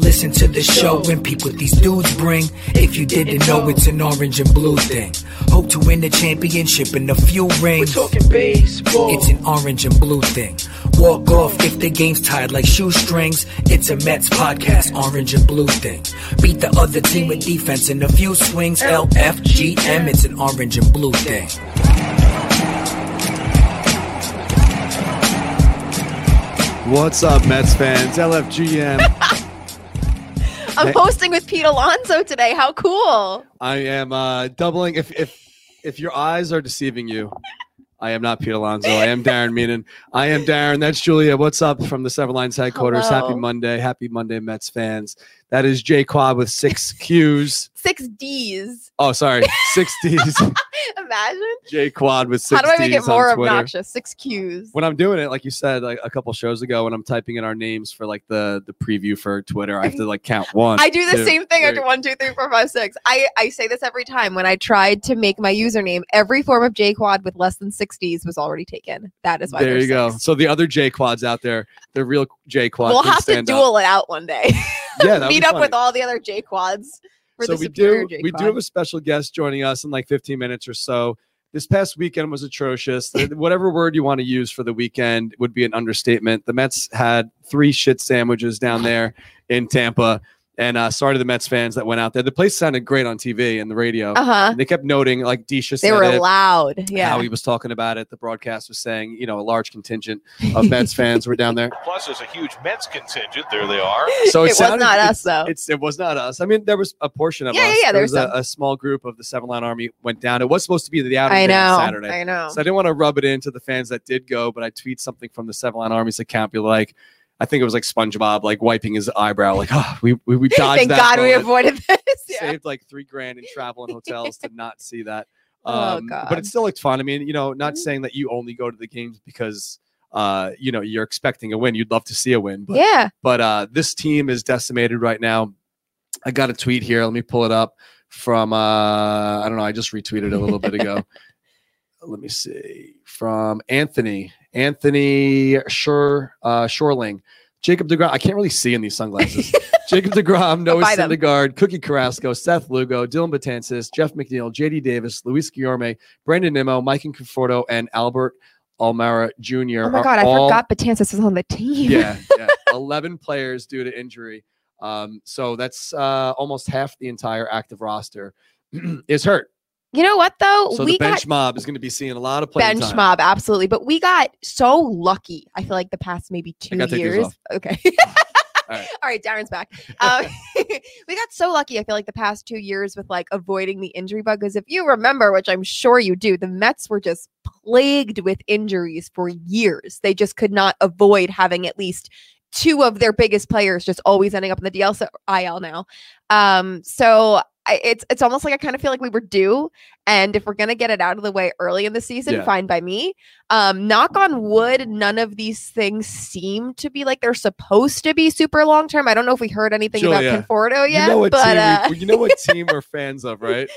Listen to the show and peep what these dudes bring. If you didn't know, it's an orange and blue thing. Hope to win the championship in a few rings. We're talking baseball. It's an orange and blue thing. Walk off if the game's tied like shoestrings. It's a Mets podcast, orange and blue thing. Beat the other team with defense in a few swings. LFGM, it's an orange and blue thing. What's up, Mets fans? LFGM. I'm hosting with Pete Alonso today. How cool. I am doubling. If your eyes are deceiving you, I am not Pete Alonso. I am Darren Meenan. I am Darren. That's Julia. What's up from the Seven Lines headquarters? Hello. Happy Monday. Happy Monday, Mets fans. That is Jay Quad with six Qs. Six Ds. Oh, sorry. Six Ds. Imagine. Jay Quad with six Ds. How do I make it more obnoxious? Six Qs. When I'm doing it, like you said, like a couple shows ago, when I'm typing in our names for like the preview for Twitter, I have to like count one. I do the same thing. I do 1, 2, 3, 4, 5, 6. I say this every time. When I tried to make my username, every form of Jay Quad with less than six Ds was already taken. That is why. There you go. So the other Jay Quads out there, the real Jay Quads. We'll have to duel it out one day. Yeah, meet up with all the other J Quads. So we do have a special guest joining us in like 15 minutes or so. This past weekend was atrocious. Whatever word you want to use for the weekend would be an understatement. The Mets had 3 shit sandwiches down there in Tampa. And sorry to the Mets fans that went out there. The place sounded great on TV and the radio. Uh-huh. And they kept noting, like Disha said, they were loud. Yeah, how he was talking about it. The broadcast was saying, you know, a large contingent of Mets fans were down there. Plus, there's a huge Mets contingent. There they are. So it was not us, though. It was not us. I mean, there was a portion of us. Yeah, there was a small group of the Seven Line Army went down. It was supposed to be the outing day on Saturday. I know. So I didn't want to rub it into the fans that did go, but I tweet something from the Seven Line Army's account, be like, I think it was like SpongeBob, like wiping his eyebrow, like, oh, we dodged Thank that. Thank God moment. We avoided this. Yeah. Saved like $3,000 in travel and hotels to not see that. But it still looked fun. I mean, you know, not saying that you only go to the games because, you know, you're expecting a win. You'd love to see a win. But, yeah. But this team is decimated right now. I got a tweet here. Let me pull it up from, I don't know. I just retweeted a little bit ago. Let me see. From Anthony Shoreling. Jacob DeGrom. I can't really see in these sunglasses. Jacob DeGrom, Noah Syndergaard, Cookie Carrasco, Seth Lugo, Dylan Batances, Jeff McNeil, JD Davis, Luis Guillorme, Brandon Nimmo, Mike Conforto, and Albert Almora Jr. Oh my God, I forgot Batances was on the team. Yeah. 11 players due to injury. So that's almost half the entire active roster is hurt. You know what, though? So the bench mob is going to be seeing a lot of playing time. Bench mob, absolutely. But we got so lucky, I feel like, the past maybe 2 years. Okay. All right, Darren's back. We got so lucky, I feel like, the past 2 years with, like, avoiding the injury bug. Because if you remember, which I'm sure you do, the Mets were just plagued with injuries for years. They just could not avoid having at least 2 of their biggest players just always ending up in the IL now. It's almost like I kind of feel like we were due, and if we're going to get it out of the way early in the season, fine by me. Knock on wood, none of these things seem to be like they're supposed to be super long-term. I don't know if we heard anything about Conforto yet. You know what team we're fans of, right?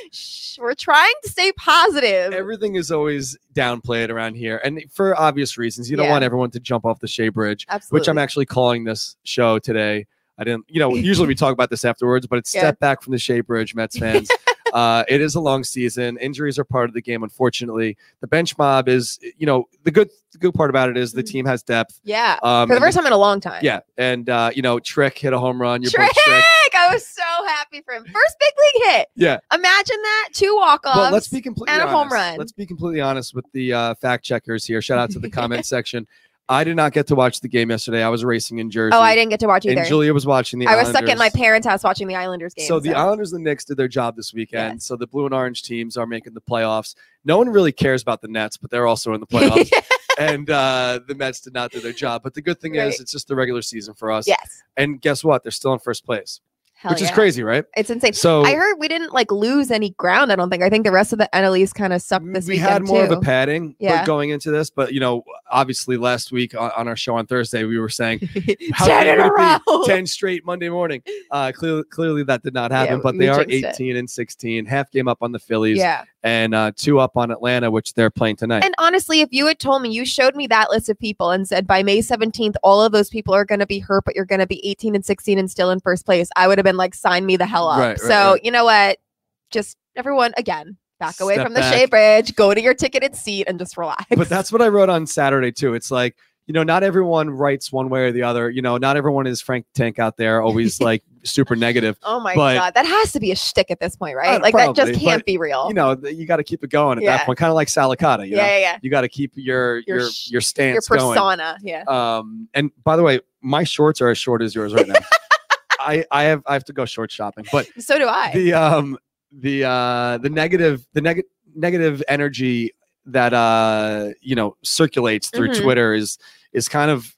We're trying to stay positive. Everything is always downplayed around here, and for obvious reasons. You don't want everyone to jump off the Shea Bridge, absolutely. Which I'm actually calling this show today. I didn't, you know, usually we talk about this afterwards, but it's step back from the Shea Bridge, Mets fans. It is a long season. Injuries are part of the game, unfortunately. The bench mob is, you know, the good part about it is the team has depth. Yeah. For the first time in a long time. Yeah. And, you know, Trick hit a home run. Trick! I was so happy for him. First big league hit. Yeah. Imagine that. 2 walk-offs and a home run. Let's be completely honest with the fact checkers here. Shout out to the comment section. I did not get to watch the game yesterday. I was racing in Jersey. Oh, I didn't get to watch either. And Julia was watching the Islanders. I was stuck at my parents' house watching the Islanders game. So the Islanders and the Knicks did their job this weekend. Yeah. So the blue and orange teams are making the playoffs. No one really cares about the Nets, but they're also in the playoffs. And the Mets did not do their job. But the good thing is it's just the regular season for us. Yes. And guess what? They're still in first place. Hell, which is crazy, right? It's insane. So I heard we didn't like lose any ground. I don't think. I think the rest of the NL East kind of sucked this weekend. We had more of a padding going into this, but you know, obviously last week on our show on Thursday, we were saying 10 straight Monday morning. Clearly that did not happen, but they are 18-16, half game up on the Phillies, and 2 up on Atlanta, which they're playing tonight. And honestly, if you had told me, you showed me that list of people and said by May 17th, all of those people are going to be hurt, but you're going to be 18-16 and still in first place, I would have been like, sign me the hell up. You know what? Just everyone, again, back away from the Shea Bridge, go to your ticketed seat and just relax. But that's what I wrote on Saturday too. It's like, you know, not everyone writes one way or the other. You know, not everyone is Frank Tank out there, always like super negative. Oh my God, that has to be a shtick at this point, right? Like probably, that just can't be real. You know, you got to keep it going at that point. Kind of like Salicata, you know? You got to keep your stance, your persona, going. And by the way, my shorts are as short as yours right now. I have to go short shopping, but so do I. The negative energy that you know circulates through Twitter is kind of,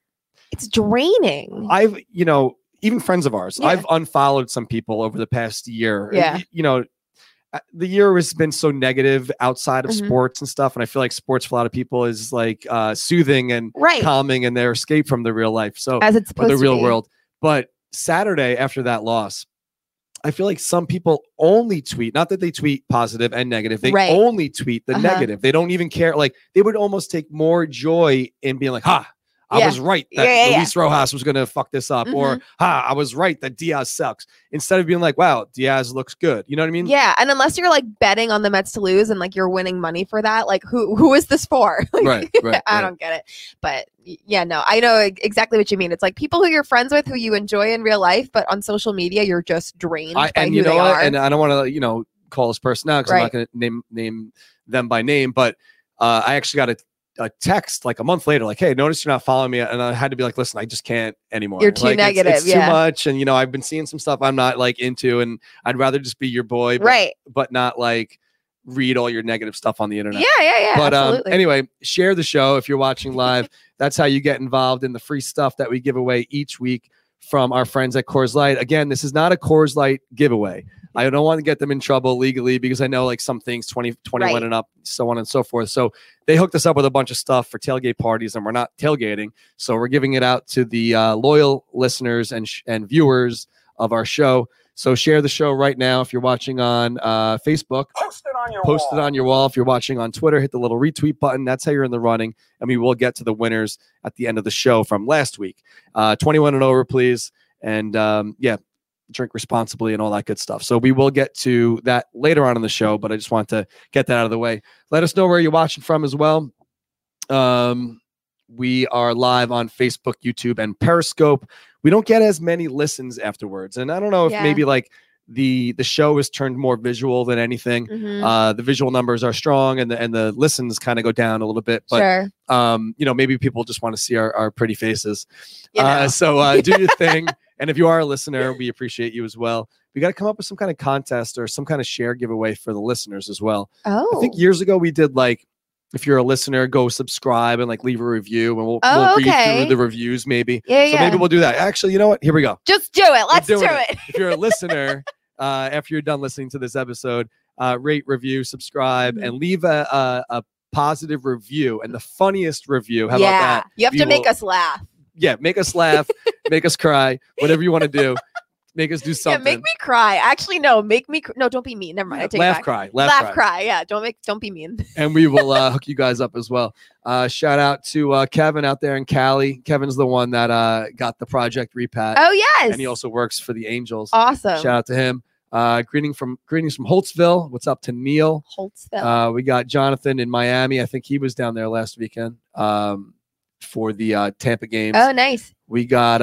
it's draining. I've, you know, even friends of ours, I've unfollowed some people over the past year. You know, the year has been so negative outside of sports and stuff, and I feel like sports for a lot of people is like soothing and calming and their escape from the real life. So as it's supposed to be, the real world, but Saturday after that loss, I feel like some people only tweet, not that they tweet positive and negative, they only tweet the negative. They don't even care. Like they would almost take more joy in being like, ha, I was right that Luis Rojas was going to fuck this up, or ha, I was right that Diaz sucks, instead of being like, wow, Diaz looks good. You know what I mean? Yeah. And unless you're like betting on the Mets to lose and like you're winning money for that, like who is this for? Like, I don't get it. But yeah, no, I know exactly what you mean. It's like people who you're friends with, who you enjoy in real life, but on social media, you're just drained by who they are. And I don't want to, you know, call this person out because I'm not going to name them by name, but I actually got a text like a month later, like, hey, notice you're not following me. And I had to be like, listen, I just can't anymore. You're too like, negative. It's too much. And, you know, I've been seeing some stuff I'm not like into, and I'd rather just be your boy, but not like read all your negative stuff on the internet. But anyway, share the show if you're watching live. That's how you get involved in the free stuff that we give away each week from our friends at Coors Light. Again, this is not a Coors Light giveaway. I don't want to get them in trouble legally because I know like some things 21 and up, so on and so forth. So they hooked us up with a bunch of stuff for tailgate parties, and we're not tailgating. So we're giving it out to the loyal listeners and viewers of our show. So share the show right now. If you're watching on Facebook, post it on your wall. If you're watching on Twitter, hit the little retweet button. That's how you're in the running. And we will get to the winners at the end of the show from last week. 21 and over, please. And drink responsibly and all that good stuff. So we will get to that later on in the show, but I just want to get that out of the way. Let us know where you're watching from as well. We are live on Facebook, YouTube, and Periscope. We don't get as many listens afterwards. And I don't know if maybe like the show is turned more visual than anything. The visual numbers are strong and the listens kind of go down a little bit. But you know, maybe people just want to see our pretty faces. So do your thing. And if you are a listener, we appreciate you as well. We got to come up with some kind of contest or some kind of share giveaway for the listeners as well. I think years ago we did like, if you're a listener, go subscribe and like leave a review, and we'll read through the reviews maybe. Maybe we'll do that. Actually, you know what? Here we go. Just do it. Let's do it. If you're a listener, after you're done listening to this episode, rate, review, subscribe, and leave a positive review, and the funniest review. How about that? You have to make us laugh. Yeah, make us laugh, make us cry, whatever you want to do. Make us do something. Yeah, make me cry. Actually, no, no, don't be mean. Never mind. I take it back. Laugh, cry. Yeah, don't be mean. And we will hook you guys up as well. Shout out to Kevin out there in Cali. Kevin's the one that got the Project Repat. Oh yes. And he also works for the Angels. Awesome. Shout out to him. Greetings from Holtzville. What's up to Neil? Holtzville. We got Jonathan in Miami. I think he was down there last weekend for the Tampa games. Oh, nice. We got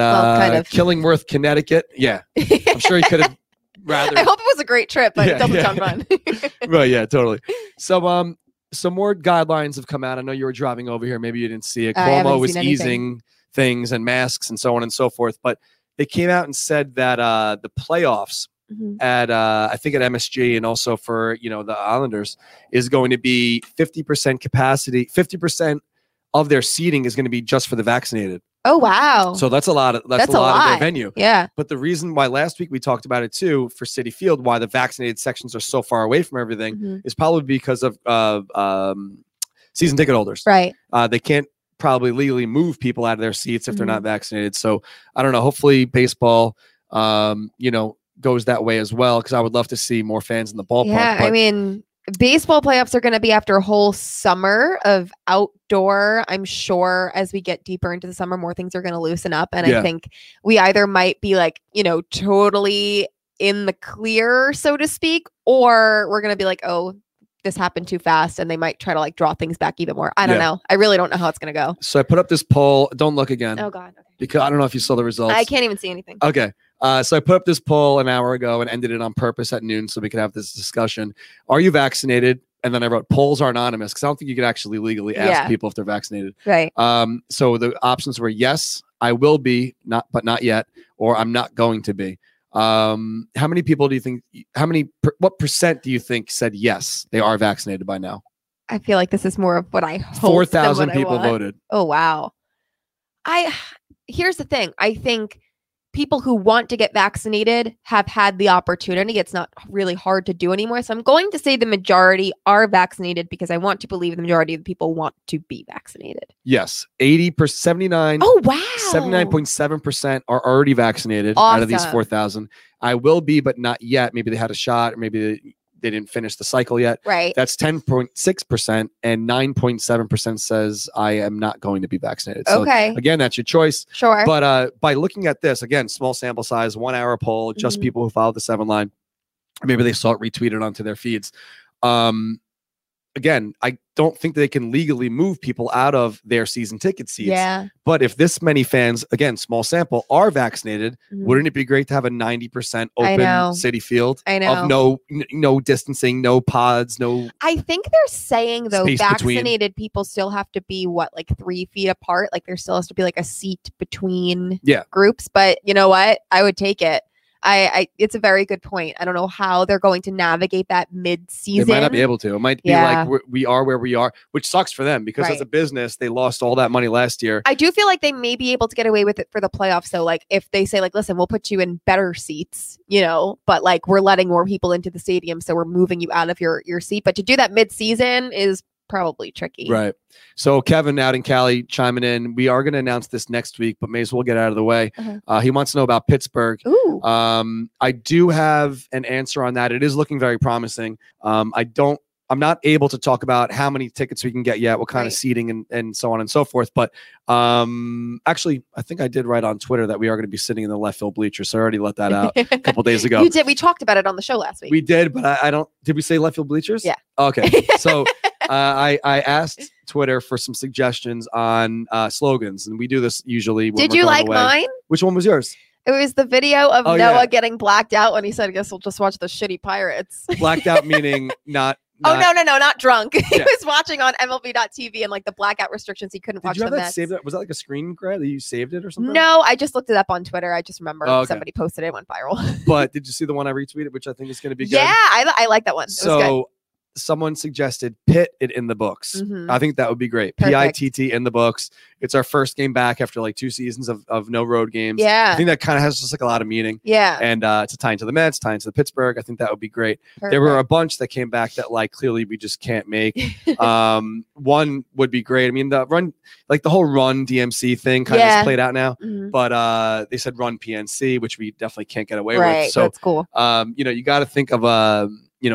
Killingworth, Connecticut. Yeah. I'm sure he could have rather. I hope it was a great trip, but it doesn't sound fun. Well, yeah, totally. So some more guidelines have come out. I know you were driving over here. Maybe you didn't see it. Cuomo was easing things and masks and so on and so forth. But they came out and said that the playoffs at I think at MSG and also for the Islanders is going to be 50% capacity, 50% of their seating is going to be just for the vaccinated. Oh, wow. So that's a lot. That's a lot of their venue. Yeah. But the reason why last week we talked about it, too, for Citi Field, why the vaccinated sections are so far away from everything is probably because of season ticket holders. Right. They can't probably legally move people out of their seats if they're not vaccinated. So I don't know. Hopefully baseball, you know, goes that way as well, because I would love to see more fans in the ballpark. Yeah, I mean, baseball playoffs are going to be after a whole summer of outdoor. I'm sure as we get deeper into the summer, more things are going to loosen up. And I think we either might be like, you know, totally in the clear, so to speak, or we're going to be like, oh, this happened too fast, and they might try to like draw things back even more. I don't know. I really don't know how it's going to go. So I put up this poll. Don't look again. Oh, God. Okay. Because I don't know if you saw the results. I can't even see anything. Okay. So I put up this poll an hour ago and ended it on purpose at noon so we could have this discussion. Are you vaccinated? And then I wrote polls are anonymous, because I don't think you could actually legally ask people if they're vaccinated. Right. So the options were yes, I will be, not but not yet, or I'm not going to be. How many people do you think, what percent do you think said yes, they are vaccinated by now? I feel like this is more of what I hope. 4,000 people voted. Oh, wow. Here's the thing. I think people who want to get vaccinated have had the opportunity. It's not really hard to do anymore. So I'm going to say the majority are vaccinated, because I want to believe the majority of the people want to be vaccinated. Yes. 79. Oh, wow. 79.7% are already vaccinated out of these 4,000. I will be, but not yet. Maybe they had a shot, or maybe they didn't finish the cycle yet. Right. That's 10.6%, and 9.7% says I am not going to be vaccinated. So okay. Again, that's your choice. Sure. But by looking at this, again, small sample size, 1 hour poll, just people who followed the 7 Line. Maybe they saw it retweeted onto their feeds. Again, I don't think they can legally move people out of their season ticket seats. Yeah. But if this many fans, again, small sample, are vaccinated, wouldn't it be great to have a 90% open Citi Field? I know. Of no distancing, no pods, no. I think they're saying, though, vaccinated people still have to be, what, like 3 feet apart? Like there still has to be like a seat between groups. But you know what? I would take it. It's a very good point. I don't know how they're going to navigate that mid-season. They might not be able to. It might be like we are where we are, which sucks for them, because as a business, they lost all that money last year. I do feel like they may be able to get away with it for the playoffs. So like if they say like, listen, we'll put you in better seats, you know, but like we're letting more people into the stadium, so we're moving you out of your seat. But to do that mid-season is probably tricky. Right. So Kevin out in Cali chiming in. We are going to announce this next week, but may as well get out of the way. He wants to know about Pittsburgh. Ooh. I do have an answer on that. It is looking very promising. I'm not able to talk about how many tickets we can get yet, what kind of seating and so on and so forth. But actually, I think I did write on Twitter that we are going to be sitting in the left field bleachers. So I already let that out a couple days ago. You did. We talked about it on the show last week. We did, but I don't. Did we say left field bleachers? Yeah. Okay. So I asked Twitter for some suggestions on slogans, and we do this usually. Did you like mine? Which one was yours? It was the video of Noah getting blacked out when he said, I guess we'll just watch the shitty Pirates. Blacked out meaning not. Oh, no, not drunk. He was watching on MLB.tv, and like the blackout restrictions, he couldn't watch the Mets. Was that like a screen grab that you saved it or something? No, I just looked it up on Twitter. I just remember somebody posted it, went viral. But did you see the one I retweeted, which I think is going to be good? Yeah, I like that one. It was good. Someone suggested pit it in the books. I think that would be great. Perfect. PITT in the books. It's our first game back after like 2 seasons of no road games. Yeah. I think that kind of has just like a lot of meaning. Yeah. And it's a tie into the Mets, tie into the Pittsburgh. I think that would be great. Perfect. There were a bunch that came back that like clearly we just can't make. One would be great. I mean, the run, like the whole run DMC thing kind of just played out now. But they said run PNC, which we definitely can't get away with. So that's cool. You know, you got to think of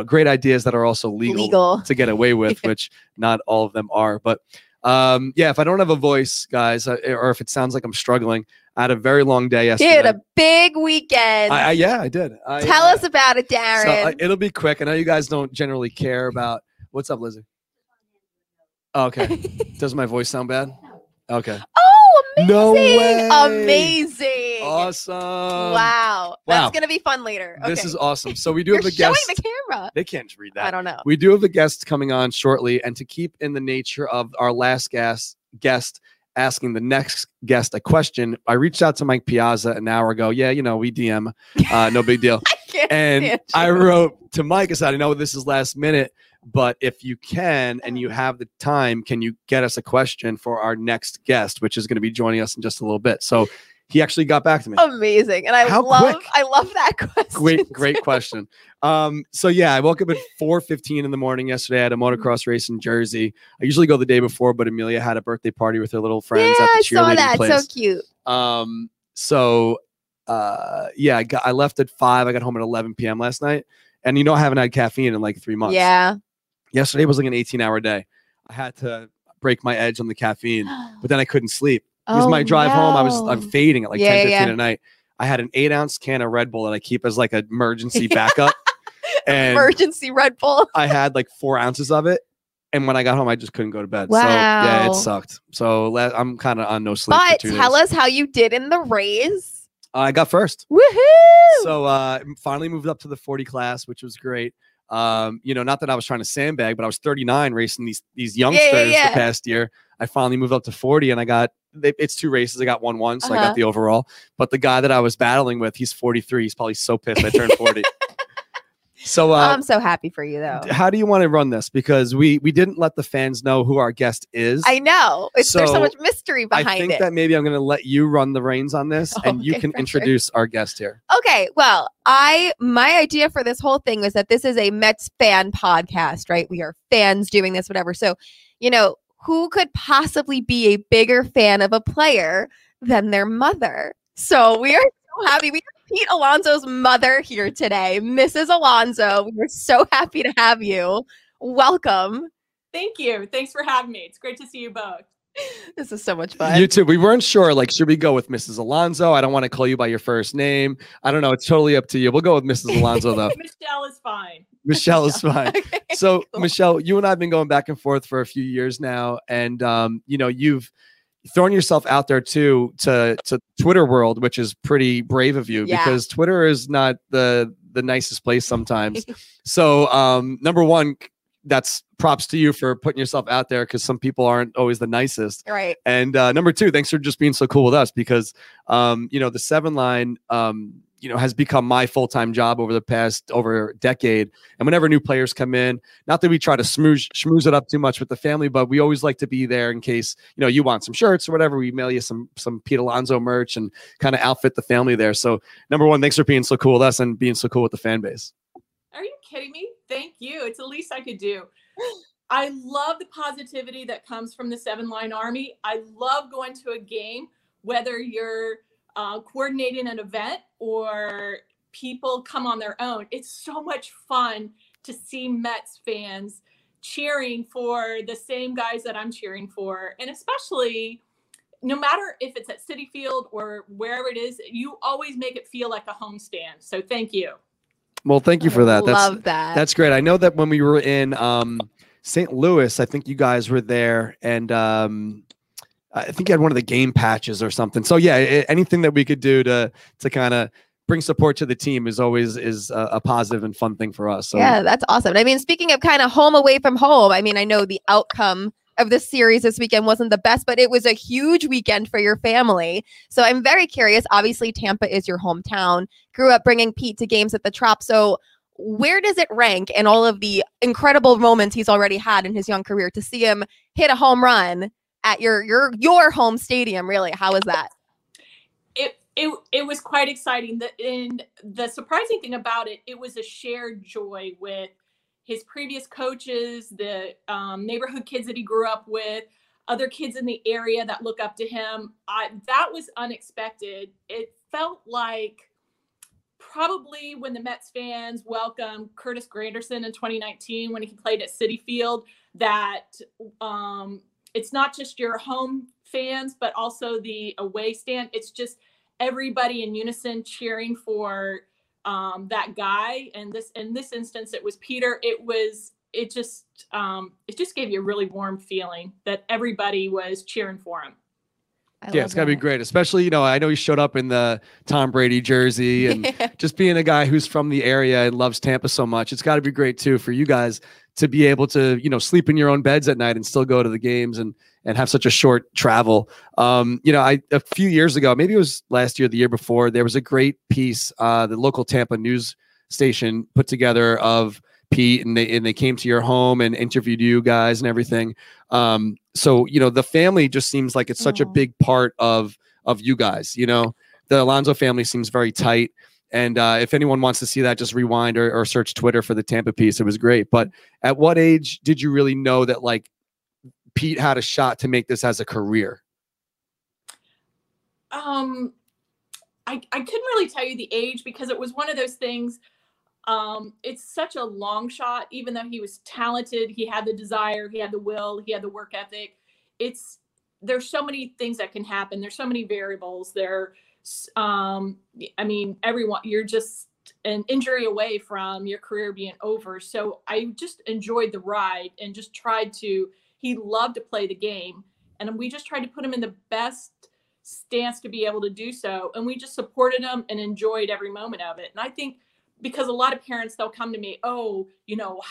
great ideas that are also legal to get away with, which not all of them are. But if I don't have a voice, guys, or if it sounds like I'm struggling, I had a very long day yesterday. You had a big weekend. I did. Tell us about it, Darren. So, it'll be quick. I know you guys don't generally care about... What's up, Lizzie? Oh, okay. Does my voice sound bad? Okay. Oh, amazing. No way. Amazing. Awesome. Wow. That's going to be fun later. Okay. This is awesome. So we do have a guest. Showing the camera. They can't read that. I don't know. We do have a guest coming on shortly. And to keep in the nature of our last guest asking the next guest a question, I reached out to Mike Piazza an hour ago. Yeah, you know, we DM. No big deal. can't and I wrote to Mike, I said, I know this is last minute, but if you can and you have the time, can you get us a question for our next guest, which is going to be joining us in just a little bit? So he actually got back to me. Amazing. And I love that question. Great question. So yeah, I woke up at 4:15 in the morning yesterday. I had a motocross race in Jersey. I usually go the day before, but Amelia had a birthday party with her little friends at the cheerleading place. So cute. I left at 5. I got home at 11 p.m. last night. And you know, I haven't had caffeine in like 3 months. Yeah. Yesterday was like an 18-hour day. I had to break my edge on the caffeine, but then I couldn't sleep. Because my drive home, I'm fading at like 10:15 at night. I had an 8-ounce can of Red Bull that I keep as like an emergency backup. And emergency Red Bull. I had like 4 ounces of it, and when I got home, I just couldn't go to bed. Wow. So yeah, it sucked. So I'm kind of on no sleep. But for 2 days. Tell us how you did in the race. I got first. Woohoo! So finally moved up to the 40 class, which was great. You know, not that I was trying to sandbag, but I was 39 racing these youngsters the past year. I finally moved up to 40 and I got, it's 2 races. I got 1-1, so I got the overall, but the guy that I was battling with, he's 43. He's probably so pissed I turned 40. So I'm so happy for you though. How do you want to run this? Because we didn't let the fans know who our guest is. I know. There's so much mystery behind it. I think that maybe I'm going to let you run the reins on this and you can introduce our guest here. Okay. Well, my idea for this whole thing was that this is a Mets fan podcast, right? We are fans doing this, whatever. So, you know, who could possibly be a bigger fan of a player than their mother? So we are so happy. We have Pete Alonso's mother here today, Mrs. Alonso. We're so happy to have you. Welcome. Thank you. Thanks for having me. It's great to see you both. This is so much fun. You too. We weren't sure. Like, should we go with Mrs. Alonso? I don't want to call you by your first name. I don't know. It's totally up to you. We'll go with Mrs. Alonso though. Michelle is fine. Michelle is fine. Okay, so cool. Michelle, you and I have been going back and forth for a few years now. And, you know, you've thrown yourself out there too, to Twitter world, which is pretty brave of you because Twitter is not the nicest place sometimes. So, number one, that's props to you for putting yourself out there because some people aren't always the nicest. Right. And number two, thanks for just being so cool with us because, you know, the 7 Line, you know, has become my full-time job over a decade. And whenever new players come in, not that we try to schmooze it up too much with the family, but we always like to be there in case, you know, you want some shirts or whatever. We mail you some Pete Alonso merch and kind of outfit the family there. So number one, thanks for being so cool with us and being so cool with the fan base. Are you kidding me? Thank you. It's the least I could do. I love the positivity that comes from the 7 Line Army. I love going to a game, whether you're coordinating an event or people come on their own. It's so much fun to see Mets fans cheering for the same guys that I'm cheering for. And especially, no matter if it's at Citi Field or wherever it is, you always make it feel like a homestand. So thank you. Well, thank you for that. That's great. I know that when we were in St. Louis, I think you guys were there, and I think you had one of the game patches or something. So yeah, anything that we could do to kind of bring support to the team is always a positive and fun thing for us. So. Yeah, that's awesome. I mean, speaking of kind of home away from home, I mean, I know the outcome of this series this weekend wasn't the best, but it was a huge weekend for your family. So I'm very curious. Obviously, Tampa is your hometown. Grew up bringing Pete to games at the Trop. So where does it rank in all of the incredible moments he's already had in his young career to see him hit a home run at your home stadium? Really, how was that? It was quite exciting. And the surprising thing about it, it was a shared joy with his previous coaches, the neighborhood kids that he grew up with, other kids in the area that look up to him. That was unexpected. It felt like probably when the Mets fans welcomed Curtis Granderson in 2019 when he played at Citi Field, that it's not just your home fans, but also the away stand. It's just everybody in unison cheering for that guy. And in this instance, it was Peter. It just gave you a really warm feeling that everybody was cheering for him. Yeah, it's gotta be great. Especially, you know, I know he showed up in the Tom Brady jersey and just being a guy who's from the area and loves Tampa so much. It's gotta be great too for you guys to be able to, you know, sleep in your own beds at night and still go to the games and have such a short travel. You know, a few years ago, maybe it was last year, the year before, there was a great piece, the local Tampa news station put together of Pete, and they came to your home and interviewed you guys and everything. So, you know, the family just seems like it's such a big part of you guys. You know, the Alonso family seems very tight. And if anyone wants to see that, just rewind or search Twitter for the Tampa piece. It was great. But at what age did you really know that, like, Pete had a shot to make this as a career? I couldn't really tell you the age because it was one of those things. It's such a long shot, even though he was talented, he had the desire, he had the will, he had the work ethic. There's so many things that can happen. There's so many variables there. I mean, you're just an injury away from your career being over. So I just enjoyed the ride and just tried to, he loved to play the game, and we just tried to put him in the best stance to be able to do so. And we just supported him and enjoyed every moment of it. And I think because a lot of parents, they'll come to me, oh, you know,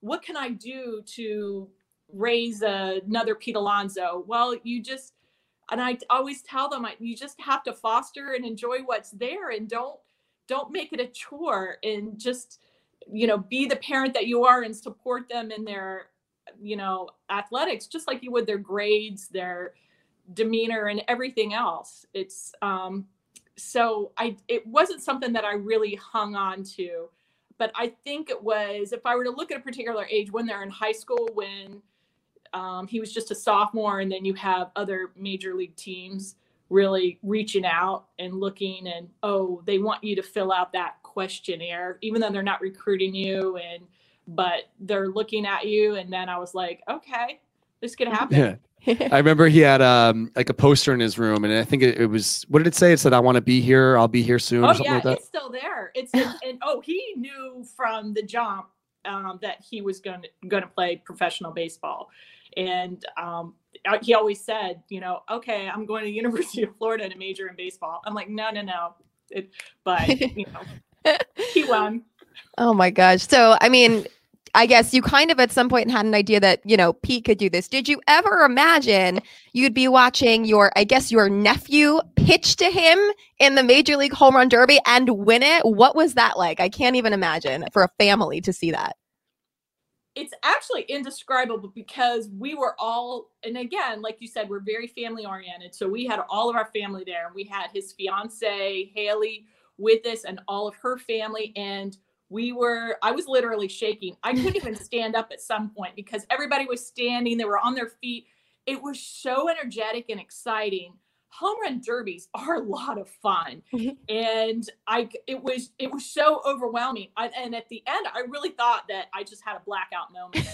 what can I do to raise another Pete Alonso? Well, and I always tell them, you just have to foster and enjoy what's there, and don't make it a chore, and just, you know, be the parent that you are and support them in their, you know, athletics, just like you would their grades, their demeanor, and everything else. It's, so it wasn't something that I really hung on to, but I think it was, if I were to look at a particular age, when they're in high school, when he was just a sophomore, and then you have other major league teams really reaching out and looking, and, oh, they want you to fill out that questionnaire, even though they're not recruiting you, but they're looking at you. And then I was like, okay, this could happen. Yeah. I remember he had like a poster in his room, and I think it was, what did it say? It said, I want to be here. I'll be here soon. Oh, or something like that. It's still there. It's he knew from the jump that he was going to play professional baseball. And he always said, you know, okay, I'm going to the University of Florida to major in baseball. I'm like, no. But, you know, he won. Oh, my gosh. So, I mean, I guess you kind of at some point had an idea that, you know, Pete could do this. Did you ever imagine you'd be watching your nephew pitch to him in the Major League Home Run Derby and win it? What was that like? I can't even imagine for a family to see that. It's actually indescribable because we were all, and again, like you said, we're very family oriented. So we had all of our family there. We had his fiance, Haley, with us, and all of her family. And I was literally shaking. I couldn't even stand up at some point because everybody was standing. They were on their feet. It was so energetic and exciting. Home run derbies are a lot of fun. And it was so overwhelming. And at the end, I really thought that I just had a blackout moment.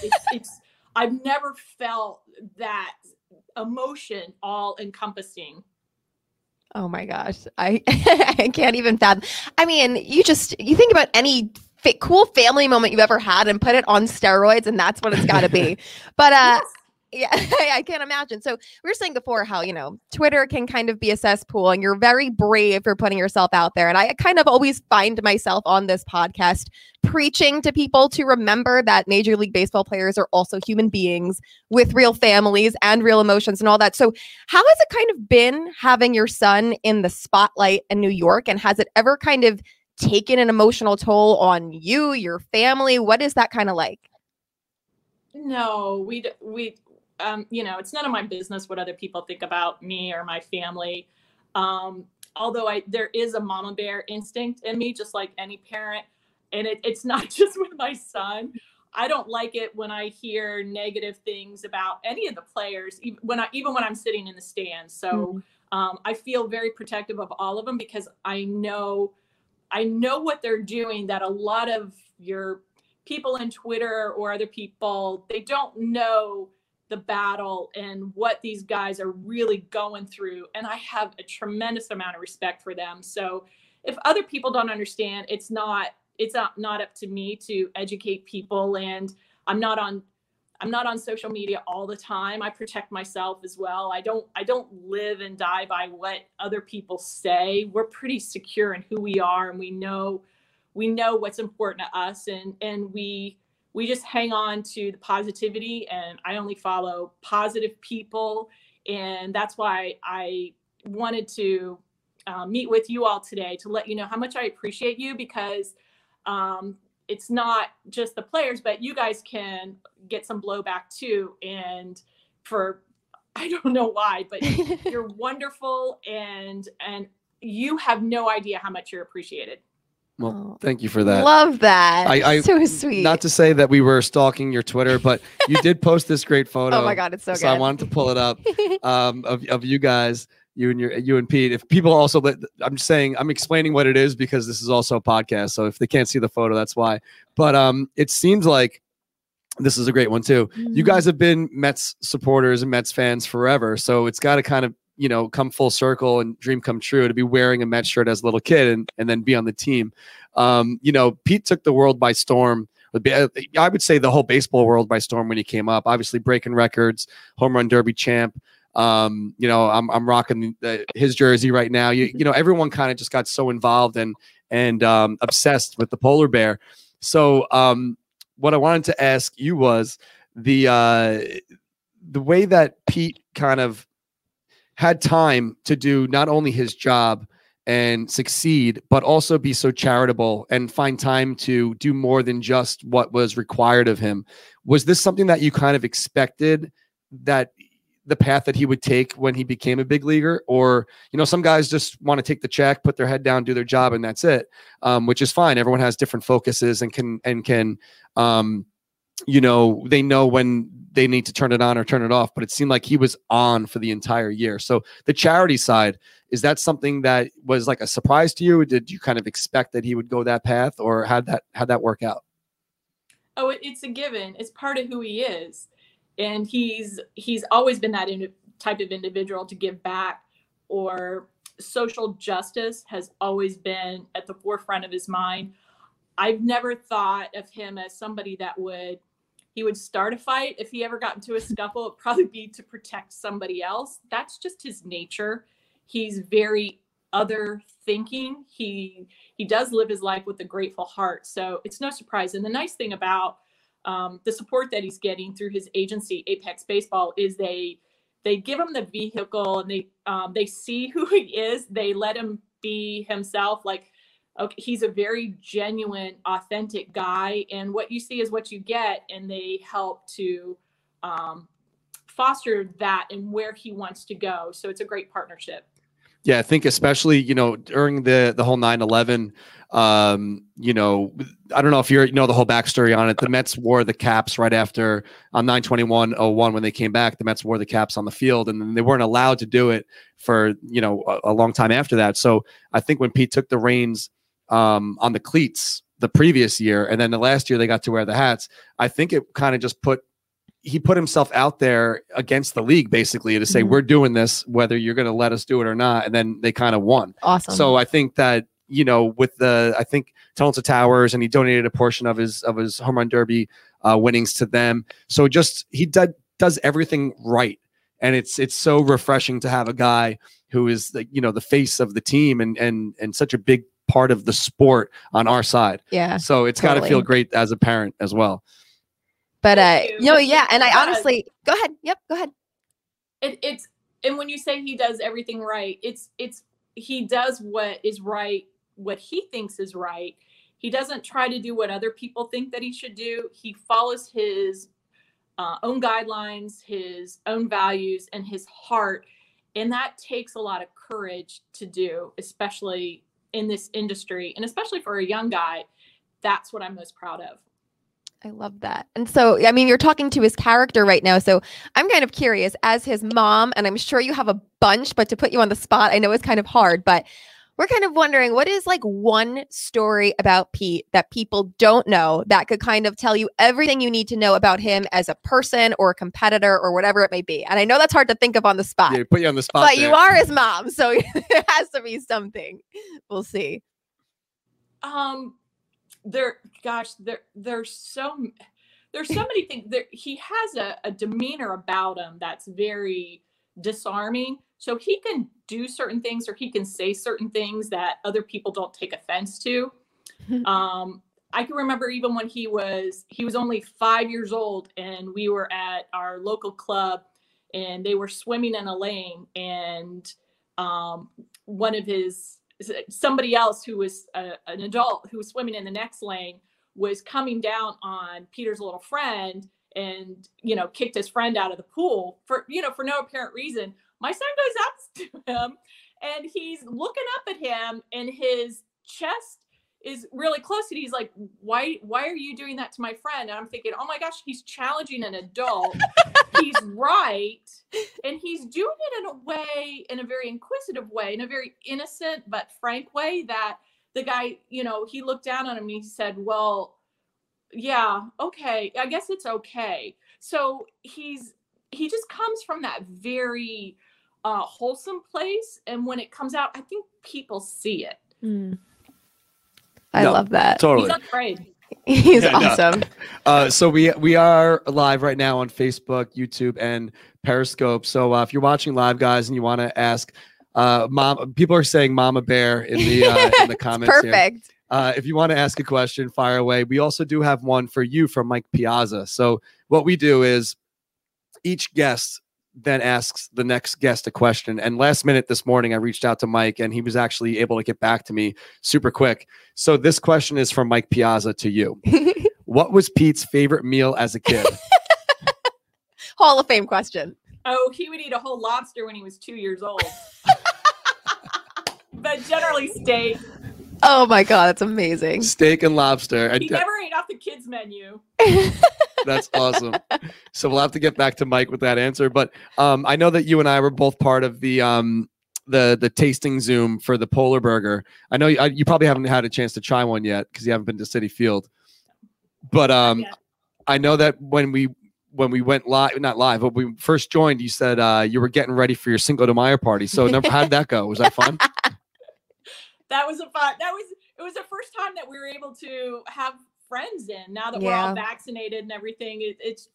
I've never felt that emotion all encompassing. Oh my gosh. I can't even fathom. I mean, you think about any cool family moment you've ever had and put it on steroids, and that's what it's got to be. But yes. Yeah, I can't imagine. So we were saying before how, you know, Twitter can kind of be a cesspool, and you're very brave for putting yourself out there. And I kind of always find myself on this podcast preaching to people to remember that Major League Baseball players are also human beings with real families and real emotions and all that. So how has it kind of been having your son in the spotlight in New York? And has it ever kind of taken an emotional toll on you, your family? What is that kind of like? No, you know, it's none of my business what other people think about me or my family. Although there is a mama bear instinct in me, just like any parent. And it's not just with my son. I don't like it when I hear negative things about any of the players, even when I'm sitting in the stands. So I feel very protective of all of them because I know what they're doing, that a lot of your people in Twitter or other people, they don't know the battle and what these guys are really going through. And I have a tremendous amount of respect for them. So if other people don't understand, it's not up to me to educate people. And I'm not on social media all the time. I protect myself as well. I don't live and die by what other people say. We're pretty secure in who we are, and we know what's important to us, and we just hang on to the positivity, and I only follow positive people. And that's why I wanted to meet with you all today, to let you know how much I appreciate you, because It's not just the players, but you guys can get some blowback too. And for, I don't know why, but you're wonderful, and you have no idea how much you're appreciated. Well, thank you for that. Love that. So sweet. Not to say that we were stalking your Twitter, but you did post this great photo. Oh my God, it's so good. So I wanted to pull it up of you guys, you and Pete. If people also, I'm saying, I'm explaining what it is because this is also a podcast. So if they can't see the photo, that's why. But it seems like this is a great one too. You guys have been Mets supporters and Mets fans forever, so it's got to kind of, you know, come full circle and dream come true to be wearing a Mets shirt as a little kid and then be on the team. You know, Pete took the world by storm. I would say the whole baseball world by storm when he came up, obviously breaking records, home run derby champ. You know, I'm rocking his jersey right now. You know, everyone kind of just got so involved and obsessed with the polar bear. So what I wanted to ask you was the way that Pete kind of had time to do not only his job and succeed, but also be so charitable and find time to do more than just what was required of him. Was this something that you kind of expected, that the path that he would take when he became a big leaguer? Or, you know, some guys just want to take the check, put their head down, do their job, and that's it, which is fine. Everyone has different focuses and can you know, they know when they need to turn it on or turn it off, but it seemed like he was on for the entire year. So the charity side, is that something that was like a surprise to you? Did you kind of expect that he would go that path, or how'd that work out? Oh, it's a given. It's part of who he is. And he's always been that type of individual to give back, or social justice has always been at the forefront of his mind. I've never thought of him as somebody that would start a fight. If he ever got into a scuffle, it'd probably be to protect somebody else. That's just his nature. He's very other thinking. He does live his life with a grateful heart. So it's no surprise. And the nice thing about the support that he's getting through his agency, Apex Baseball, is they give him the vehicle, and they see who he is. They let him be himself. Like, okay, he's a very genuine, authentic guy, and what you see is what you get, and they help to foster that and where he wants to go. So it's a great partnership. Yeah, I think especially, you know, during the whole 9/11, you know, I don't know if you know the whole backstory on it. The Mets wore the caps right after on 9/21/01 when they came back. The Mets wore the caps on the field, and then they weren't allowed to do it for, you know, a long time after that. So I think when Pete took the reins on the cleats the previous year, and then the last year they got to wear the hats, I think it kind of just he put himself out there against the league, basically, to say, we're doing this, whether you're going to let us do it or not. And then they kind of won. Awesome. So I think that, you know, with I think Tulsa Towers, and he donated a portion of his home run derby winnings to them. So just, he does everything right. And it's so refreshing to have a guy who is the face of the team and such a big part of the sport on our side. Yeah. So it's got to feel great as a parent as well. But and I honestly, go ahead. Yep, go ahead. It's and when you say he does everything right, it's he does what is right, what he thinks is right. He doesn't try to do what other people think that he should do. He follows his own guidelines, his own values, and his heart, and that takes a lot of courage to do, especially in this industry, and especially for a young guy. That's what I'm most proud of. I love that. And so, I mean, you're talking to his character right now. So I'm kind of curious, as his mom, and I'm sure you have a bunch, but to put you on the spot, I know it's kind of hard, but we're kind of wondering, what is like one story about Pete that people don't know that could kind of tell you everything you need to know about him as a person or a competitor or whatever it may be? And I know that's hard to think of on the spot. Yeah, put you on the spot. But there. You are his mom, so it has to be something. We'll see. There's so many things. He has a demeanor about him that's very disarming. So he can do certain things, or he can say certain things that other people don't take offense to. I can remember even when he was only 5 years old, and we were at our local club, and they were swimming in a lane, and one of his somebody else who was an adult who was swimming in the next lane was coming down on Peter's little friend and, you know, kicked his friend out of the pool for, you know, for no apparent reason. My son goes up to him and he's looking up at him and his chest is really close and he's like, why are you doing that to my friend? And I'm thinking, oh my gosh, he's challenging an adult. He's right. And he's doing it in a way, in a very inquisitive way, in a very innocent but frank way that the guy, you know, he looked down on him and he said, well, yeah, okay, I guess it's okay. So he just comes from that very wholesome place. And when it comes out, I think people see it. Mm. I love that. Totally. He's not afraid. He's awesome. No. So we are live right now on Facebook, YouTube, and Periscope. So if you're watching live, guys, and you want to ask mom, people are saying Mama Bear in the comments. Perfect. Here. If you want to ask a question, fire away. We also do have one for you from Mike Piazza. So what we do is each guest then asks the next guest a question. And last minute this morning, I reached out to Mike and he was actually able to get back to me super quick. So this question is from Mike Piazza to you. What was Pete's favorite meal as a kid? Hall of Fame question. Oh, he would eat a whole lobster when he was 2 years old. But generally steak. Oh my God, that's amazing. Steak and lobster. He never ate off the kids menu. That's awesome. So we'll have to get back to Mike with that answer. But I know that you and I were both part of the tasting Zoom for the Polar Burger. I know you probably haven't had a chance to try one yet because you haven't been to Citi Field. But I know that when we went live, not live, but we first joined, you said you were getting ready for your Cinco de Mayo party. So how did that go? Was that fun? That was a fun. It was the first time that we were able to have friends in. Now that we're all vaccinated and everything, it's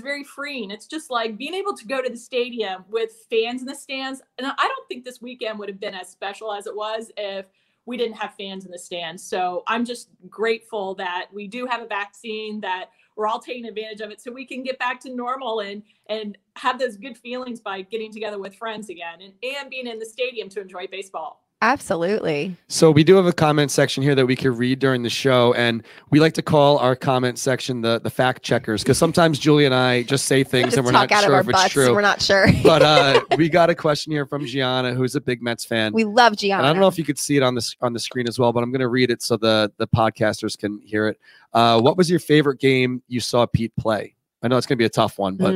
very freeing. It's just like being able to go to the stadium with fans in the stands. And I don't think this weekend would have been as special as it was if we didn't have fans in the stands. So I'm just grateful that we do have a vaccine, that we're all taking advantage of it, so we can get back to normal and have those good feelings by getting together with friends again and being in the stadium to enjoy baseball. Absolutely. So we do have a comment section here that we can read during the show. And we like to call our comment section the fact checkers, because sometimes Julie and I just say things and we're not sure if it's true. We're not sure. But we got a question here from Gianna, who's a big Mets fan. We love Gianna. And I don't know if you could see it on the screen as well, but I'm going to read it so the podcasters can hear it. What was your favorite game you saw Pete play? I know it's going to be a tough one, but.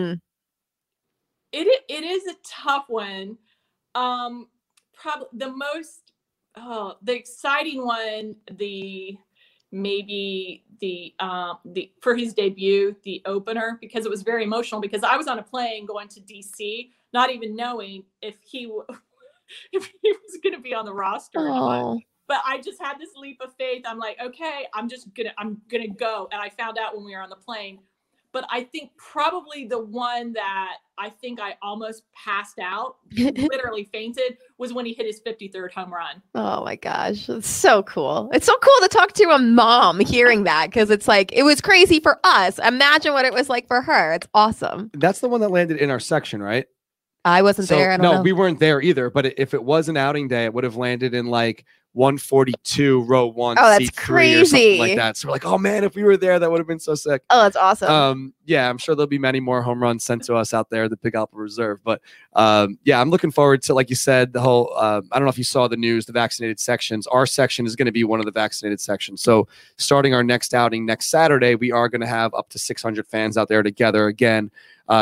It is a tough one. Probably the most, the exciting one, for his debut, the opener, because it was very emotional because I was on a plane going to DC, not even knowing if he was going to be on the roster. Or not. But I just had this leap of faith. I'm like, okay, I'm going to go. And I found out when we were on the plane, but I think probably the one that I think I almost passed out, literally fainted, was when he hit his 53rd home run. Oh my gosh. That's so cool. It's so cool to talk to a mom hearing that, because it's like, it was crazy for us. Imagine what it was like for her. It's awesome. That's the one that landed in our section, right? I wasn't there. I don't know. We weren't there either, but if it was an outing day, it would have landed in like 142 row 1. Oh, that's crazy. Or something like that. So we're like, oh man, if we were there, that would have been so sick. Oh, that's awesome. Yeah, I'm sure there'll be many more home runs sent to us out there at the Big Apple Reserve. But yeah, I'm looking forward to, like you said, the whole I don't know if you saw the news, the vaccinated sections. Our section is going to be one of the vaccinated sections. So starting our next outing next Saturday, we are going to have up to 600 fans out there together again,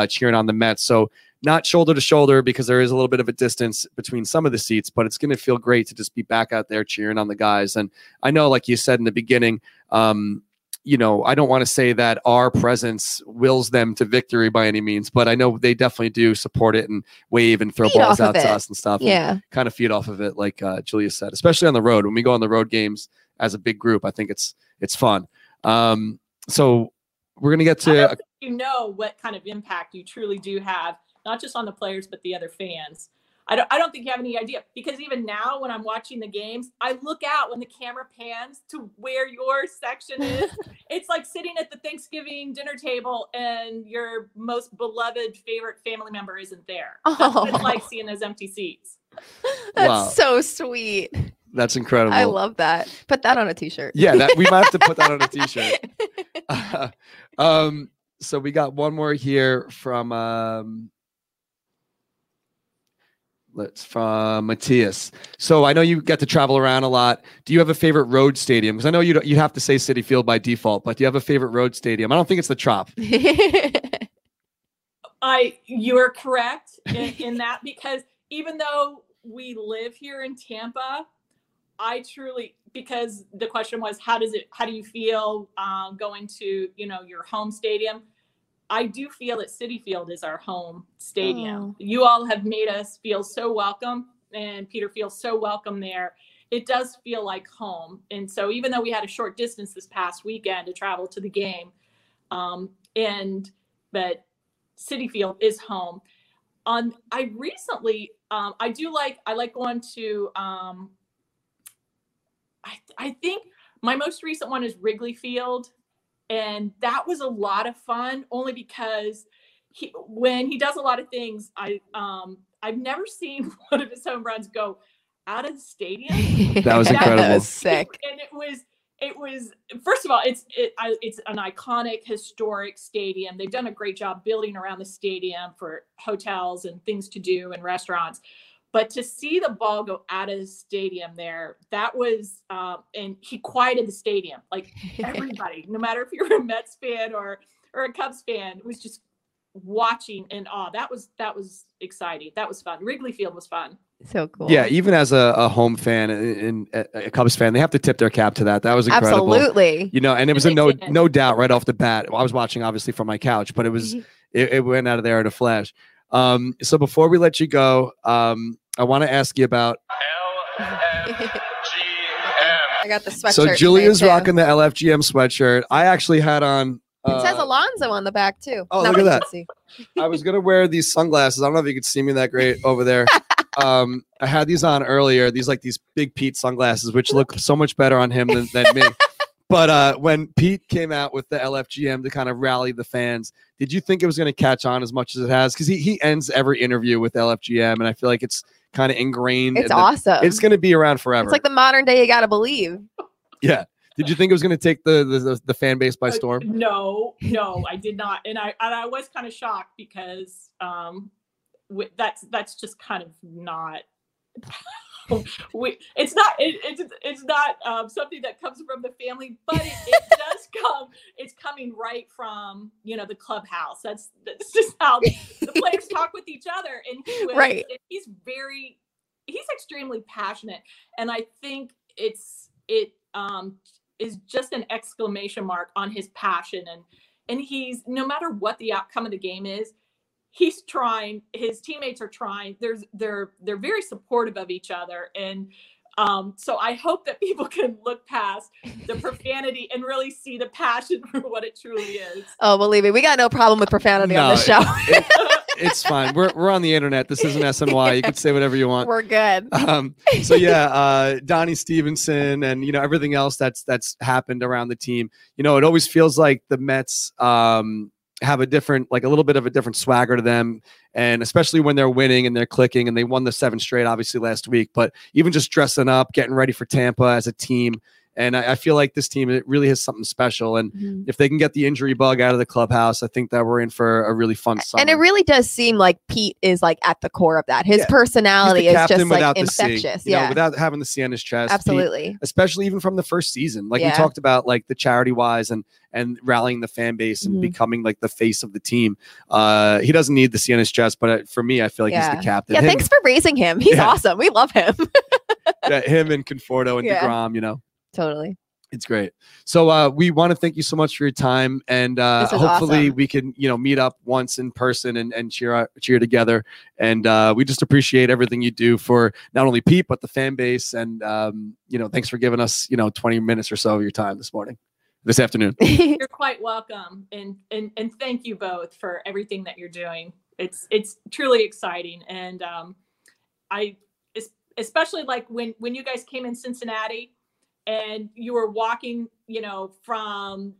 cheering on the Mets. So not shoulder to shoulder, because there is a little bit of a distance between some of the seats, but it's going to feel great to just be back out there cheering on the guys. And I know, like you said in the beginning, you know, I don't want to say that our presence wills them to victory by any means, but I know they definitely do support it and wave and throw balls out to us and stuff. Yeah, and kind of feed off of it, like Julia said, especially on the road. When we go on the road games as a big group, I think it's fun. So we're going to get to you know what kind of impact you truly do have. Not just on the players, but the other fans. I don't think you have any idea, because even now when I'm watching the games, I look out when the camera pans to where your section is. It's like sitting at the Thanksgiving dinner table and your most beloved favorite family member isn't there. That's what it's like seeing those empty seats. That's wow. So sweet. That's incredible. I love that. Put that on a t-shirt. Yeah, that we might have to put that on a t-shirt. So we got one more here from from Matthias. So I know you get to travel around a lot. Do you have a favorite road stadium? Because I know you have to say Citi Field by default, but do you have a favorite road stadium? I don't think it's the Trop. You are correct in that, because even though we live here in Tampa, because the question was, how do you feel going to, your home stadium? I do feel that Citi Field is our home stadium. Oh. You all have made us feel so welcome, and Peter feels so welcome there. It does feel like home. And so even though we had a short distance this past weekend to travel to the game, but Citi Field is home. I like going to, I think my most recent one is Wrigley Field. And that was a lot of fun, only because when he does a lot of things, I've never seen one of his home runs go out of the stadium. That was incredible. That was sick. And it was, first of all, it's an iconic, historic stadium. They've done a great job building around the stadium for hotels and things to do and restaurants. But to see the ball go out of the stadium there, that was, and he quieted the stadium. Like everybody, no matter if you were a Mets fan or a Cubs fan, was just watching in awe. That was exciting. That was fun. Wrigley Field was fun. So cool. Yeah, even as a home fan and a Cubs fan, they have to tip their cap to that. That was incredible. Absolutely. And it was no doubt right off the bat. I was watching obviously from my couch, but it went out of there in a flash. So before we let you go, I want to ask you about LFGM. I got the sweatshirt. So Julia's rocking the LFGM sweatshirt. I actually had on. It says Alonso on the back too. Oh, look at that! I was gonna wear these sunglasses. I don't know if you could see me that great over there. I had these on earlier. These Big Pete sunglasses, which look so much better on him than me. But when Pete came out with the LFGM to kind of rally the fans, did you think it was going to catch on as much as it has? Because he ends every interview with LFGM, and I feel like it's kind of ingrained. It's awesome. It's going to be around forever. It's like the modern day, you got to believe. Yeah. Did you think it was going to take the fan base by storm? No, I did not. And I was kind of shocked because that's just kind of not... It's not something that comes from the family, but it does come. It's coming right from the clubhouse. That's just how the players talk with each other. And he's extremely passionate, and I think it is just an exclamation mark on his passion, and he's, no matter what the outcome of the game is, he's trying, his teammates are trying, they're very supportive of each other. And so I hope that people can look past the profanity and really see the passion for what it truly is. Oh, believe me, we got no problem with profanity on this show. It's fine. We're on the internet. This isn't SNY. You can say whatever you want. We're good. Donnie Stevenson and, everything else that's happened around the team. It always feels like the Mets, have a different, like a little bit of a different swagger to them. And especially when they're winning and they're clicking, and they won the 7 straight, obviously last week, but even just dressing up, getting ready for Tampa as a team. And I feel like this team, it really has something special. And if they can get the injury bug out of the clubhouse, I think that we're in for a really fun summer. And it really does seem like Pete is like at the core of that. His personality is just like infectious. Without having the C on his chest. Absolutely. Pete, especially even from the first season. We talked about like the charity wise and rallying the fan base and becoming like the face of the team. He doesn't need the C on his chest, but for me, I feel like he's the captain. Yeah, thanks for raising him. He's awesome. We love him. Him and Conforto and DeGrom, Totally. It's great. So we want to thank you so much for your time, and hopefully awesome. We can, meet up once in person and cheer together. And we just appreciate everything you do for not only Pete, but the fan base. And, thanks for giving us, 20 minutes or so of your time this afternoon. You're quite welcome. And thank you both for everything that you're doing. It's truly exciting. And I especially like when you guys came in Cincinnati, and you were walking, from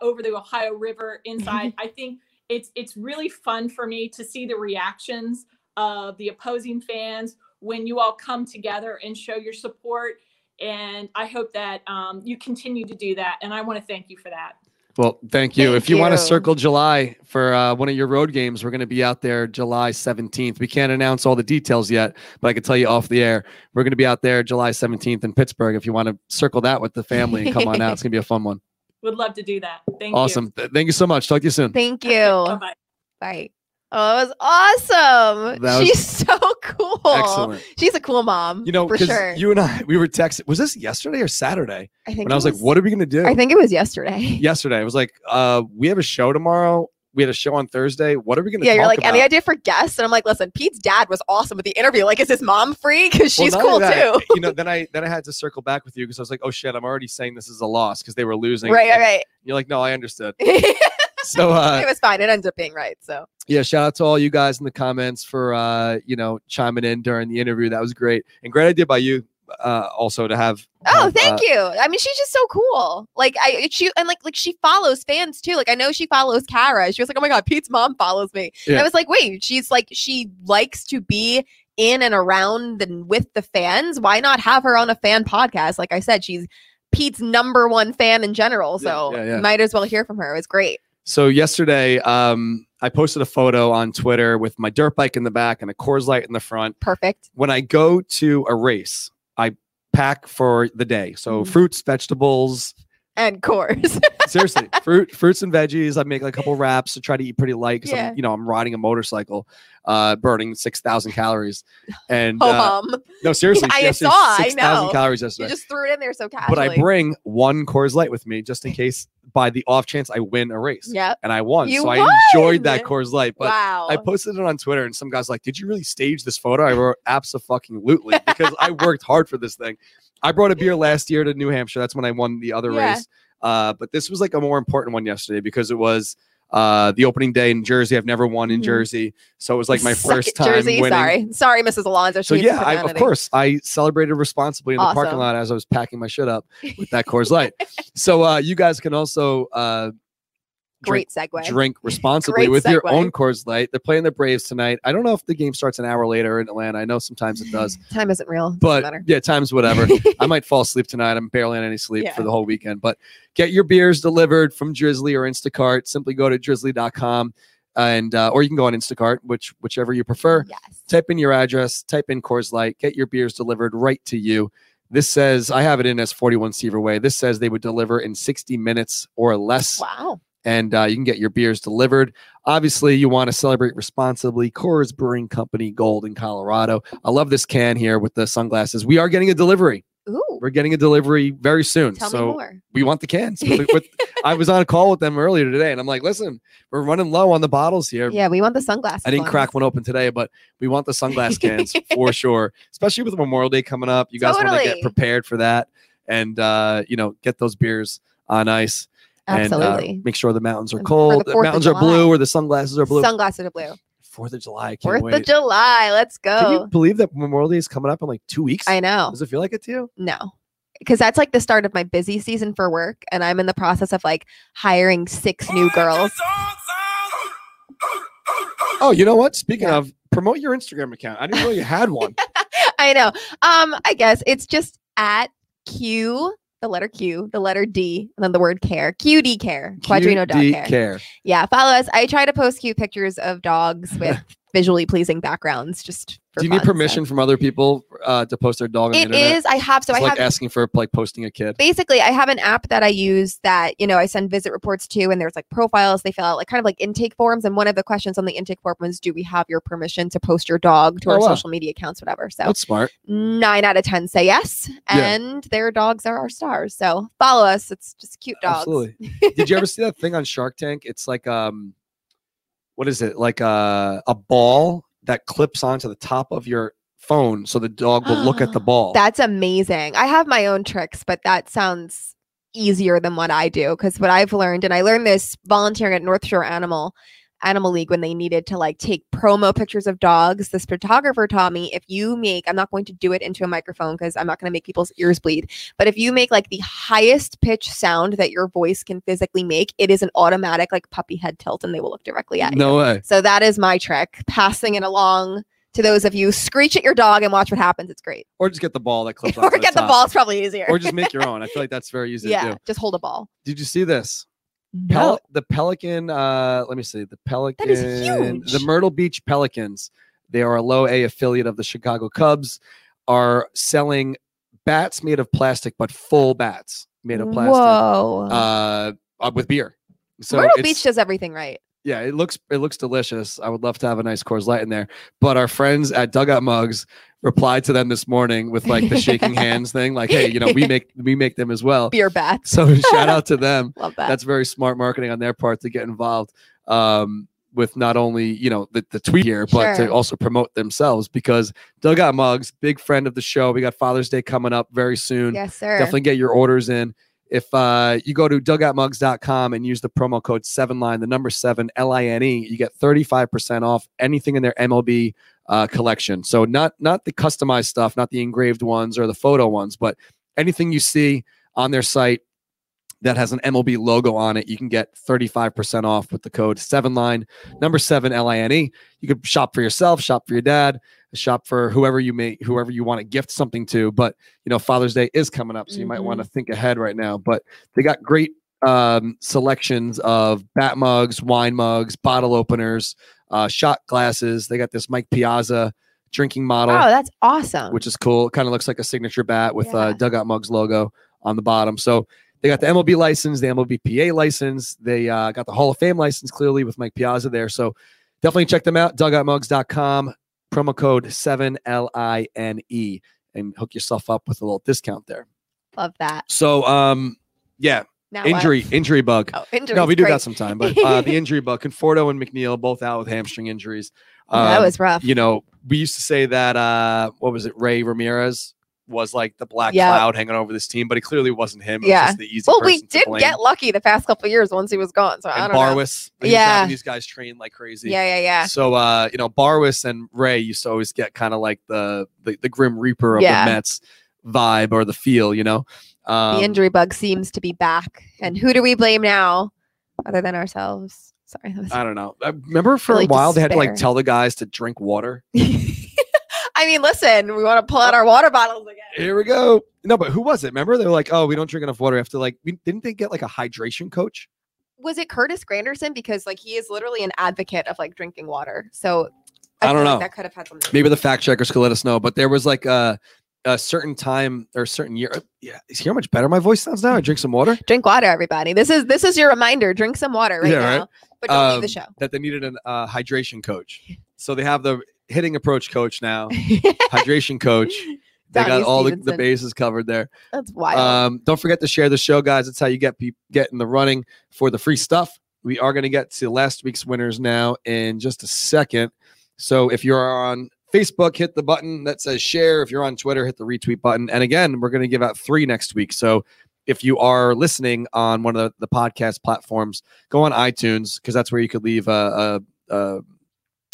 over the Ohio River inside. I think it's really fun for me to see the reactions of the opposing fans when you all come together and show your support. And I hope that you continue to do that. And I want to thank you for that. Well, thank you. If you want to circle July for one of your road games, we're going to be out there July 17th. We can't announce all the details yet, but I can tell you off the air. We're going to be out there July 17th in Pittsburgh. If you want to circle that with the family and come on out, it's going to be a fun one. Would love to do that. Thank you. Awesome. Thank you so much. Talk to you soon. Thank you. Bye-bye. Bye. Oh, it was awesome. She's so cool. Excellent. She's a cool mom. You know, for sure. You and I, we were texting. Was this yesterday or Saturday? I think. And I was like, what are we going to do? I think it was yesterday. Yesterday. I was like, we have a show tomorrow. We had a show on Thursday. What are we going to talk about? Yeah, you're like, any idea for guests? And I'm like, listen, Pete's dad was awesome with the interview. Like, is his mom free? Because she's cool too. You know, then I had to circle back with you because I was like, oh shit, I'm already saying this is a loss because they were losing. Right, right, right. You're like, no, I understood. So it was fine. It ended up being right. So yeah, shout out to all you guys in the comments for you know, chiming in during the interview. That was great, and great idea by you. Also to have thank you. I mean, she's just so cool. Like she follows fans too. Like I know she follows Kara. She was like, oh my god, Pete's mom follows me. Yeah. And I was like, wait, she's like, she likes to be in and around and with the fans. Why not have her on a fan podcast? Like I said, she's Pete's #1 fan in general. So yeah. Might as well hear from her. It was great. So yesterday, I posted a photo on Twitter with my dirt bike in the back and a Coors Light in the front. Perfect. When I go to a race, I pack for the day. So fruits, vegetables, and Coors. Seriously, fruits and veggies. I make like a couple wraps to try to eat pretty light because I'm, you know, I'm riding a motorcycle, burning 6,000 calories. And no, seriously, I saw 6,000 calories yesterday. You just threw it in there so casually. But I bring one Coors Light with me just in case by the off chance I win a race. Yep. And I won. So I enjoyed that Coors Light. But wow. I posted it on Twitter and some guy's like, did you really stage this photo? I wrote abso-fucking-lutely because I worked hard for this thing. I brought a beer last year to New Hampshire. That's when I won the other race. But this was like a more important one yesterday because it was the opening day in Jersey. I've never won in Jersey. So it was like my first time winning. Sorry, Mrs. Alonso. So yeah, of course, I celebrated responsibly in the parking lot as I was packing my shit up with that Coors Light. So you guys can also drink responsibly with your own Coors Light. They're playing the Braves tonight. I don't know if the game starts an hour later in Atlanta. I know sometimes it does. Time isn't real. But yeah, time's whatever. I might fall asleep tonight. I'm barely on any sleep for the whole weekend. But get your beers delivered from Drizzly or Instacart. Simply go to drizzly.com and or you can go on Instacart, whichever you prefer. Yes. Type in your address, type in Coors Light, get your beers delivered right to you. This says, I have it in as 41 Seaver Way. This says they would deliver in 60 minutes or less. Wow. And you can get your beers delivered. Obviously, you want to celebrate responsibly. Coors Brewing Company, Golden, Colorado. I love this can here with the sunglasses. We are getting a delivery. Ooh. We're getting a delivery very soon. Tell me more. We want the cans. I was on a call with them earlier today, and I'm like, listen, we're running low on the bottles here. Yeah, we want the sunglasses. I didn't crack one open today, but we want the sunglass cans for sure, especially with Memorial Day coming up. You guys want to get prepared for that and you know, get those beers on ice. Absolutely. And make sure the mountains are cold. The mountains are blue or the sunglasses are blue. Sunglasses are blue. 4th of July. I can't wait. 4th of July. Let's go. Can you believe that Memorial Day is coming up in like 2 weeks? I know. Does it feel like it to you? No. Because that's like the start of my busy season for work. And I'm in the process of like hiring 6 new girls. Oh, you know what? Speaking of, promote your Instagram account. I didn't know you had one. I know. I guess it's just at the letter Q, the letter D, and then the word care. QD care. Quadrino Dog Care. Yeah, follow us. I try to post cute pictures of dogs with visually pleasing backgrounds just for fun. Do you need permission from other people to post their dog on the internet? It is. I have. So it's like asking for like posting a kid. Basically, I have an app that I use that, you know, I send visit reports to, and there's like profiles. They fill out like kind of like intake forms. And one of the questions on the intake form was, do we have your permission to post your dog to our social media accounts, whatever. So that's smart. 9 out of 10 say yes. And their dogs are our stars. So follow us. It's just cute dogs. Absolutely. Did you ever see that thing on Shark Tank? It's like, what is it? Like a ball that clips onto the top of your phone so the dog will look at the ball. That's amazing. I have my own tricks, but that sounds easier than what I do. Because what I've learned, and I learned this volunteering at North Shore Animal League when they needed to like take promo pictures of dogs. This photographer taught me, if you make, I'm not going to do it into a microphone because I'm not going to make people's ears bleed, but if you make like the highest pitch sound that your voice can physically make, it is an automatic like puppy head tilt and they will look directly at you. No way. So that is my trick, passing it along to those of you. Screech at your dog and watch what happens. It's great. Or just get the ball that clips off. Or get the ball. It's probably easier. Or just make your own. I feel like that's very easy to do. Yeah, just hold a ball. Did you see this? No. The Pelican, let me see. The Pelican. That is huge. The Myrtle Beach Pelicans. They are a low A affiliate of the Chicago Cubs. Are selling bats made of plastic, but full bats made of plastic. Whoa. With beer. So Myrtle Beach does everything right. Yeah, it looks delicious. I would love to have a nice Coors Light in there. But our friends at Dugout Mugs replied to them this morning with like the shaking hands thing, like, hey, you know, we make them as well. Beer bats. So shout out to them. Love that. That's very smart marketing on their part to get involved with not only, you know, the tweet here, but to also promote themselves, because Dugout Mugs, big friend of the show. We got Father's Day coming up very soon. Yes, sir. Definitely get your orders in. If you go to dugoutmugs.com and use the promo code 7line, the number 7, LINE, you get 35% off anything in their MLB collection. So not the customized stuff, not the engraved ones or the photo ones, but anything you see on their site that has an MLB logo on it, you can get 35% off with the code 7line, number 7, LINE. You could shop for yourself, shop for your dad, shop for whoever you want to gift something to. But, you know, Father's Day is coming up, so you might want to think ahead right now. But they got great selections of bat mugs, wine mugs, bottle openers, shot glasses. They got this Mike Piazza drinking model. Oh, that's awesome. Which is cool. It kind of looks like a signature bat with Dugout Mugs logo on the bottom. So they got the MLB license, the MLBPA license. They got the Hall of Fame license, clearly, with Mike Piazza there. So definitely check them out, dugoutmugs.com, promo code 7LINE, and hook yourself up with a little discount there. Love that. So, yeah, now injury bug. Oh, injury. No, we do that sometime, but the injury bug. Conforto and McNeil both out with hamstring injuries. That was rough. You know, we used to say that, what was it, Ray Ramirez was like the black cloud hanging over this team, but it clearly wasn't him. It was just the easy we did get lucky the past couple of years once he was gone. So I don't know. Barwis, these guys trained like crazy. Yeah. So you know, Barwis and Ray used to always get kind of like the Grim Reaper of the Mets vibe or the feel, you know. The injury bug seems to be back, and who do we blame now, other than ourselves? Sorry, I don't know. I remember for really a while they had to like tell the guys to drink water. I mean, listen, we want to pull out our water bottles again. Here we go. No, but who was it? Remember, they were like, oh, we don't drink enough water. After like, didn't they get like a hydration coach? Was it Curtis Granderson? Because like he is literally an advocate of like drinking water. So I don't know. Like that could have had something. Maybe the fact checkers could let us know. But there was like a certain time or a certain year. Yeah. You hear how much better my voice sounds now? I drink some water. Drink water, everybody. This is your reminder. Drink some water right now. But don't leave the show. That they needed a hydration coach. So they have the hitting approach coach now, hydration coach. They got all the bases covered there. That's wild. Don't forget to share the show, guys. That's how you get in the running for the free stuff. We are going to get to last week's winners now in just a second. So if you're on Facebook, hit the button that says share. If you're on Twitter, hit the retweet button. And again, we're going to give out 3 next week. So if you are listening on one of the podcast platforms, go on iTunes, because that's where you could leave a review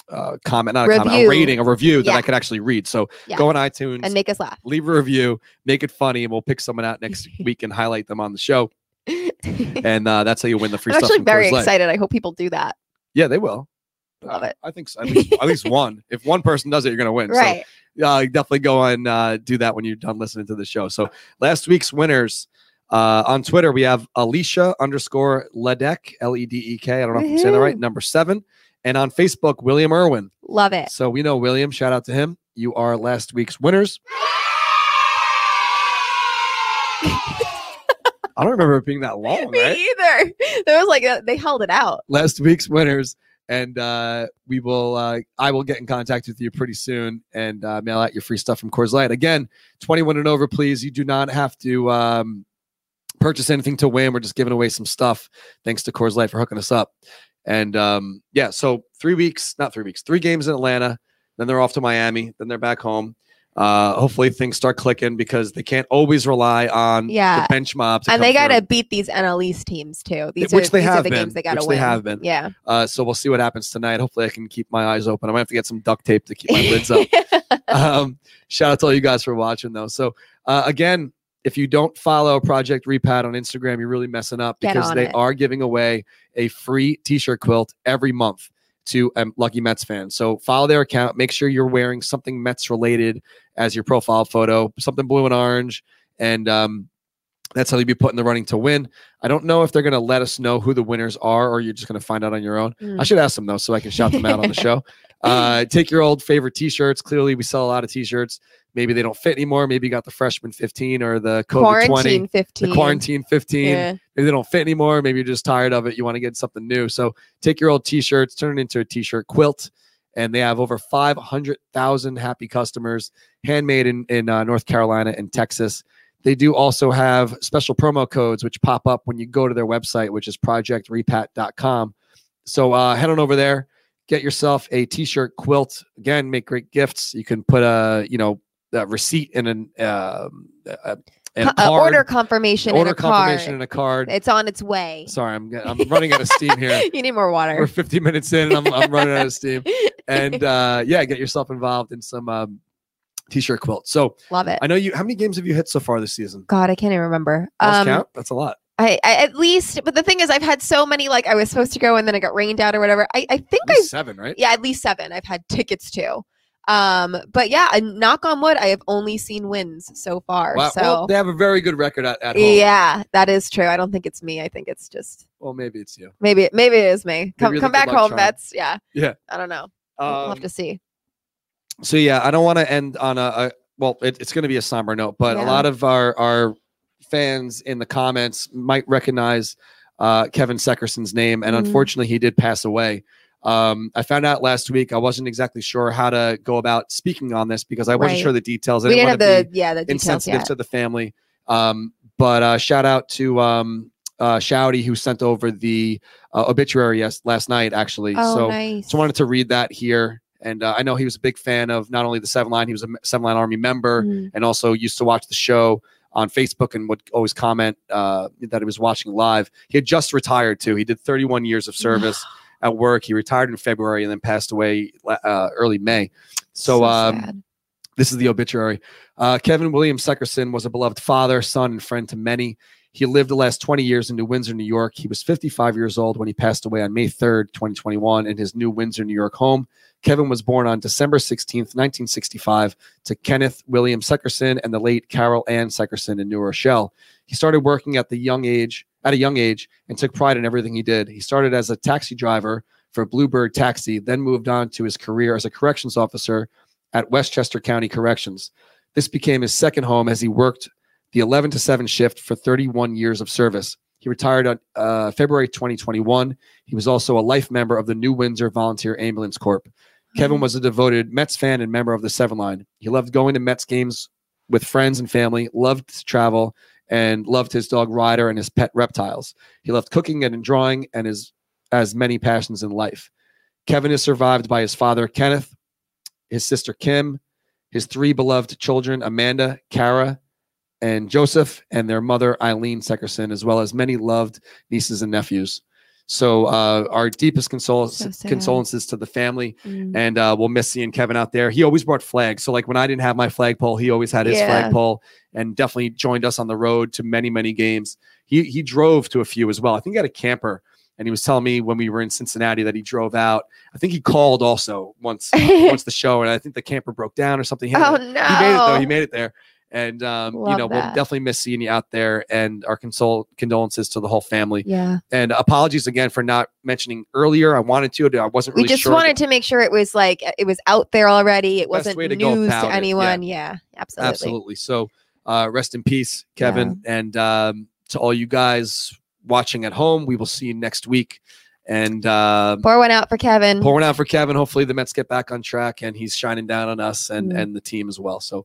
that I could actually read. So go on iTunes and make us laugh. Leave a review, make it funny, and we'll pick someone out next week and highlight them on the show. And that's how you win the free stuff. I'm actually very excited. I hope people do that. Yeah, they will. Love it. I think so. At least one. If one person does it, you're going to win. Right. So definitely go and do that when you're done listening to the show. So last week's winners on Twitter, we have Alicia _ Ledek, Ledek. I don't know if I'm saying that right. Number 7. And on Facebook, William Irwin. Love it. So we know William. Shout out to him. You are last week's winners. I don't remember it being that long, right? Me either. There was they held it out. Last week's winners. And I will get in contact with you pretty soon and mail out your free stuff from Coors Light. Again, 21 and over, please. You do not have to purchase anything to win. We're just giving away some stuff. Thanks to Coors Light for hooking us up. And so 3 games in Atlanta, then they're off to Miami, then they're back home. Hopefully things start clicking, because they can't always rely on the bench mob. And they got to beat these NL East teams too. These are the games they got to win. They have been. Yeah. So we'll see what happens tonight. Hopefully I can keep my eyes open. I might have to get some duct tape to keep my lids up. Shout out to all you guys for watching though. So again, if you don't follow Project Repat on Instagram, you're really messing up, because they are giving away a free t-shirt quilt every month. to a lucky Mets fan. So follow their account. Make sure you're wearing something Mets related as your profile photo, something blue and orange. And that's how you'll be put in the running to win. I don't know if they're going to let us know who the winners are, or you're just going to find out on your own. I should ask them, though, so I can shout them out on the show. Take your old favorite T-shirts. Clearly, we sell a lot of T-shirts. Maybe they don't fit anymore. Maybe you got the freshman 15 or the COVID 20, 15. The quarantine 15. Yeah. Maybe they don't fit anymore. Maybe you're just tired of it. You want to get something new. So take your old T-shirts, turn it into a T-shirt quilt. And they have over 500,000 happy customers, handmade in North Carolina and Texas. They do also have special promo codes, which pop up when you go to their website, which is projectrepat.com. So head on over there, get yourself a T-shirt quilt. Again, make great gifts. You can put a receipt in an order confirmation, in a card. It's on its way. Sorry, I'm running out of steam here. You need more water. We're 50 minutes in, and I'm running out of steam. And get yourself involved in some T-shirt quilt. So love it. I know you. How many games have you hit so far this season? God, I can't even remember. Count. That's a lot. I at least, but the thing is, I've had so many. Like I was supposed to go, and then it got rained out or whatever. I think I seven, right? Yeah, at least seven. I've had tickets too. But yeah, knock on wood, I have only seen wins so far. Wow. So well, they have a very good record at home. Yeah, that is true. I don't think it's me. I think it's just. Well, maybe it's you. Maybe it is me. Come back home, Mets. Yeah. Yeah. I don't know. We'll have to see. So yeah, I don't want to end on it's going to be a somber note, but yeah. A lot of our fans in the comments might recognize Kevin Seckerson's name, and unfortunately, he did pass away. I found out last week. I wasn't exactly sure how to go about speaking on this because I wasn't sure the details. We didn't have the details insensitive yet to the family. But shout out to Shouty, who sent over the obituary last night, actually. Oh, so nice. Just wanted to read that here. And I know he was a big fan of not only the Seven Line, he was a Seven Line Army member and also used to watch the show on Facebook and would always comment that he was watching live. He had just retired, too. He did 31 years of service at work. He retired in February and then passed away early May. So this is the obituary. Kevin William Seckerson was a beloved father, son, and friend to many. He lived the last 20 years in New Windsor, New York. He was 55 years old when he passed away on May 3rd, 2021 in his New Windsor, New York home. Kevin was born on December 16th, 1965 to Kenneth William Seckerson and the late Carol Ann Seckerson in New Rochelle. He started working at a young age and took pride in everything he did. He started as a taxi driver for Bluebird Taxi, then moved on to his career as a corrections officer at Westchester County Corrections. This became his second home as he worked the 11 to 7 shift for 31 years of service. He retired on February 2021. He was also a life member of the New Windsor Volunteer Ambulance Corps. Kevin was a devoted Mets fan and member of the Seven Line. He loved going to Mets games with friends and family, loved to travel, and loved his dog Ryder and his pet reptiles. He loved cooking and drawing and has many passions in life. Kevin is survived by his father, Kenneth, his sister, Kim, his three beloved children, Amanda, Kara, and Joseph, and their mother, Eileen Seckerson, as well as many loved nieces and nephews. So our deepest condolences to the family, and we'll miss seeing Kevin out there. He always brought flags. So like when I didn't have my flagpole, he always had his flagpole and definitely joined us on the road to many, many games. He drove to a few as well. I think he had a camper, and he was telling me when we were in Cincinnati that he drove out. I think he called also once the show, and I think the camper broke down or something. He made it though. He made it there. And, we'll definitely miss seeing you out there, and our condolences to the whole family. Yeah. And apologies again for not mentioning earlier. I wanted to, I wasn't really sure. We just wanted to make sure it was out there already. It wasn't news to anyone. Yeah. Absolutely. Absolutely. So, rest in peace, Kevin. Yeah. And, to all you guys watching at home, we will see you next week. And pour one out for Kevin. Hopefully the Mets get back on track, and he's shining down on us and the team as well. So